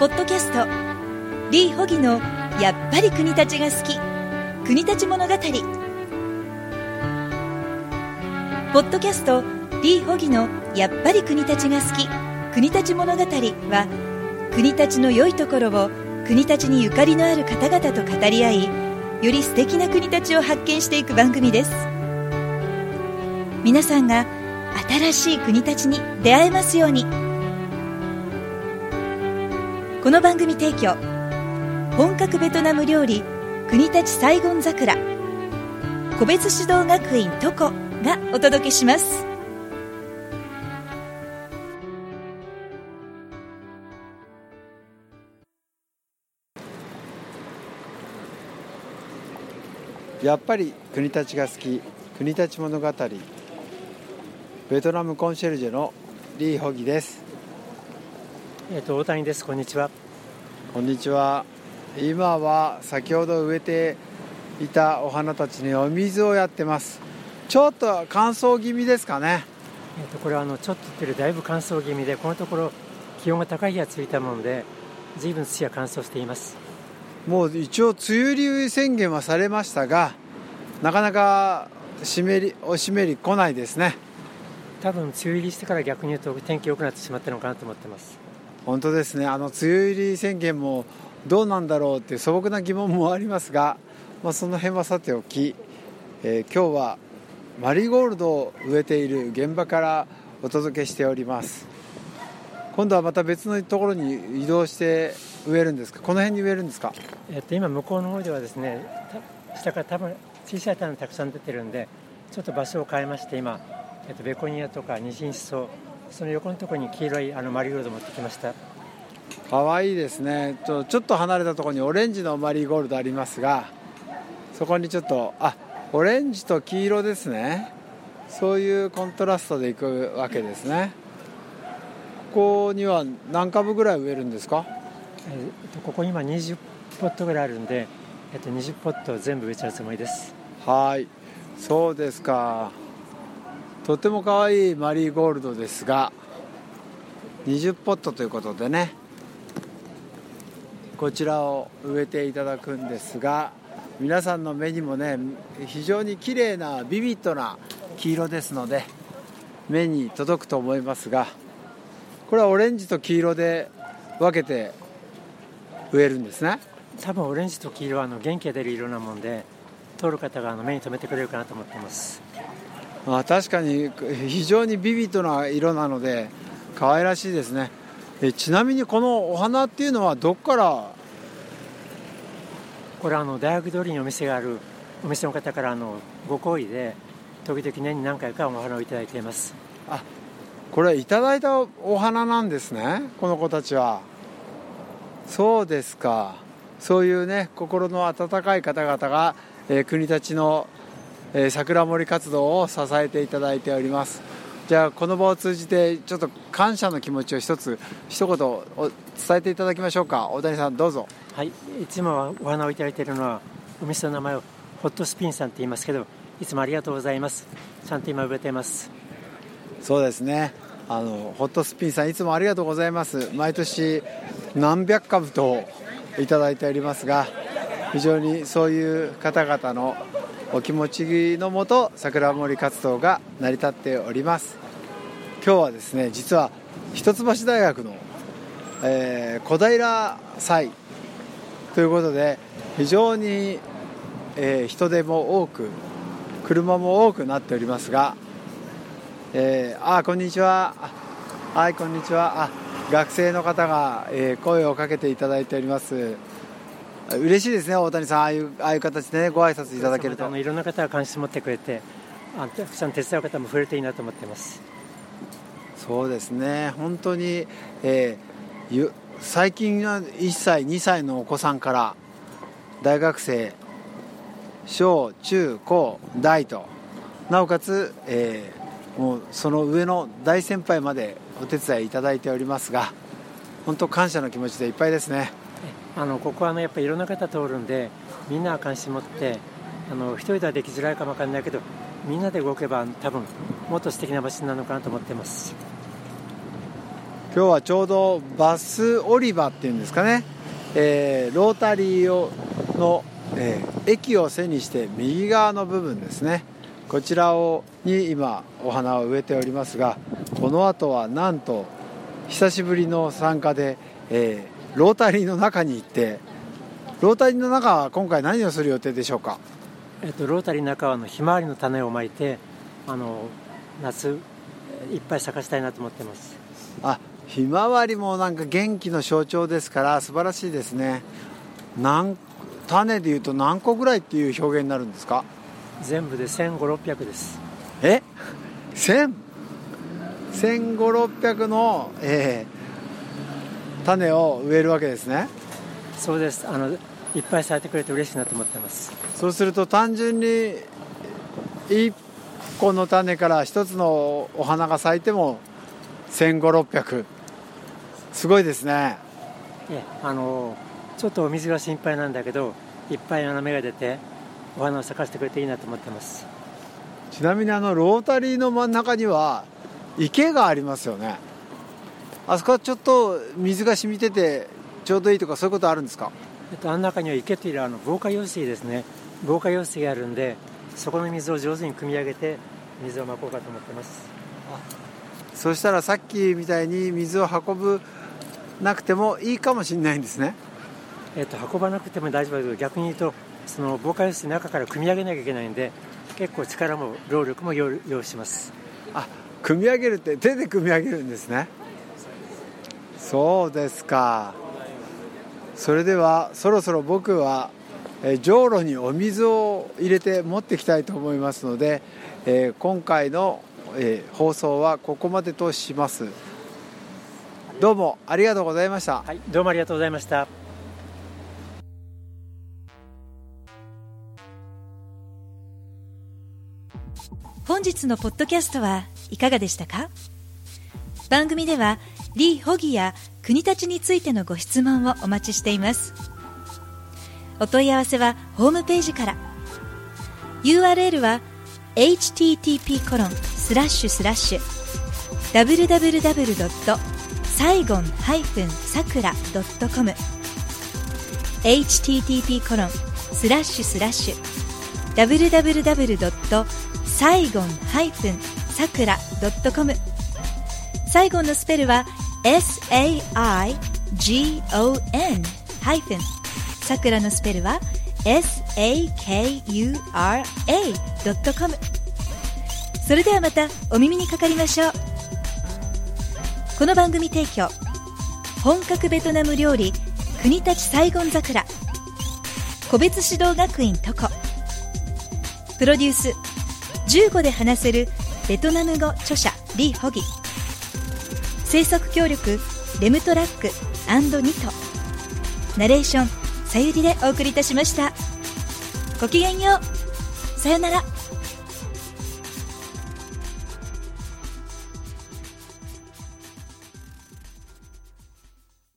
ポッドキャスト、リー・ホギのやっぱり国立が好き、国立物語。ポッドキャスト、リー・ホギのやっぱり国立が好き、国立物語は、国立の良いところを国立にゆかりのある方々と語り合い、より素敵な国立を発見していく番組です。皆さんが新しい国立に出会えますように。この番組提供、本格ベトナム料理国立サイゴン桜、個別指導学院トコがお届けします。やっぱり国立が好き、国立物語。ベトナムコンシェルジュのリー・ホギです。大谷です。こんにちは。こんにちは。今は先ほど植えていたお花たちにお水をやってます。ちょっと乾燥気味ですかね。これはちょっと言ってるだいぶ乾燥気味で、このところ気温が高い日がついたもので随分土が乾燥しています。もう一応梅雨入り宣言はされましたが、なかなかお湿り来ないですね。多分梅雨入りしてから逆に言うと天気良くなってしまったのかなと思ってます。本当ですね。梅雨入り宣言もどうなんだろうっていう素朴な疑問もありますが、その辺はさておき、今日はマリーゴールドを植えている現場からお届けしております。今度はまた別のところに移動して植えるんですか？この辺に植えるんですか？今向こうの方ではですね、下から多分小さい種たくさん出てるんで、ちょっと場所を変えまして、今、ベコニアとかニシンシソ、その横のところに黄色いマリーゴールド持ってきました。かわいいですね。ちょっと離れたところにオレンジのマリーゴールドありますが、そこにちょっとオレンジと黄色ですね。そういうコントラストでいくわけですね。ここには何株ぐらい植えるんですか？ここ今20ポットぐらいあるんで、20ポット全部植えちゃうつもりです。はい、そうですか。とてもかわいいマリーゴールドですが、20ポットということでね、こちらを植えていただくんですが、皆さんの目にもね、非常に綺麗なビビッドな黄色ですので目に届くと思いますが、これはオレンジと黄色で分けて植えるんですね。多分オレンジと黄色は元気が出る色なもんで、通る方が目に留めてくれるかなと思っています。確かに非常にビビッドな色なので可愛らしいですね。ちなみにこのお花っていうのはどこから？これ大学通りにお店があるお店の方からご厚意で時々年に何回かお花をいただいています。これはいただいたお花なんですね、この子たちは。そうですか。そういうね、心の温かい方々が、国立の桜森活動を支えていただいております。じゃあこの場を通じてちょっと感謝の気持ちを一言伝えていただきましょうか。大谷さん、どうぞ。はい、いつもお花をいただいているのはお店の名前をホットスピンさんって言いますけど、いつもありがとうございます。ちゃんと今植えています。そうですね。ホットスピンさん、いつもありがとうございます。毎年何百株といただいておりますが、非常にそういう方々のお気持ちのもと桜守活動が成り立っております。今日はですね、実は一橋大学の、小平祭ということで、非常に、人手も多く車も多くなっておりますが、こんにちは。はい、こんにちは。学生の方が、声をかけていただいております。嬉しいですね、大谷さん。ああいう形で、ね、ご挨拶いただけると、いろんな方が関心持ってくれて、たくさん手伝う方も増えるといいなと思っています。そうですね。本当に、最近は1歳2歳のお子さんから大学生、小中高大と、なおかつ、もうその上の大先輩までお手伝いいただいておりますが、本当感謝の気持ちでいっぱいですね。ここはやっぱりいろんな方通るんで、みんな関心持って、一人ではできづらいかもわかんないけど、みんなで動けば多分もっと素敵な場所になるのかなと思ってます。今日はちょうどバス降り場っていうんですかね、ロータリーの、駅を背にして右側の部分ですね、こちらに今お花を植えておりますが、この後はなんと久しぶりの参加で、ロータリーの中に行って、ロータリーの中は今回何をする予定でしょうか？ロータリーの中はひまわりの種をまいて夏いっぱい咲かせたいなと思ってます。ひまわりもなんか元気の象徴ですから素晴らしいですね。種でいうと何個ぐらいっていう表現になるんですか？全部で1500、600です。1500、600の、種を植えるわけですね。そうです。いっぱい咲いてくれて嬉しいなと思ってます。そうすると単純に1個の種から1つのお花が咲いても1500、600、すごいですね。ちょっとお水が心配なんだけど、いっぱい芽が出てお花を咲かせてくれていいなと思ってます。ちなみにロータリーの真ん中には池がありますよね。あそこはちょっと水が染みててちょうどいいとか、そういうことあるんですか？あの中には池というよりは防火用水ですね。防火用水があるんで、そこの水を上手に汲み上げて水をまこうかと思ってます。そしたらさっきみたいに水を運ぶなくてもいいかもしれないんですね。運ばなくても大丈夫だけど、逆に言うとその防火用水の中から汲み上げなきゃいけないんで、結構力も労力も要します。汲み上げるって手で汲み上げるんですね。そうですか。それではそろそろ僕はじょうろにお水を入れて持ってきたいと思いますので、今回の放送はここまでとします。どうもありがとうございました、はい、どうもありがとうございました。本日のポッドキャストはいかがでしたか？番組では李保義や国立についてのご質問をお待ちしています。お問い合わせはホームページから。 URL は http://www.saigon-sakura.com http://www.saigon-sakura.com。 サイゴンのスペルは SAIGON さくらのスペルは SAKURA.com。 それではまたお耳にかかりましょう。この番組提供、本格ベトナム料理国立サイゴン桜、個別指導学院トコプロデュース、15で話せるベトナム語著者李保義、制作協力レムトラック&ニト、ナレーションさゆりでお送りいたしました。ごきげんよう。さよなら。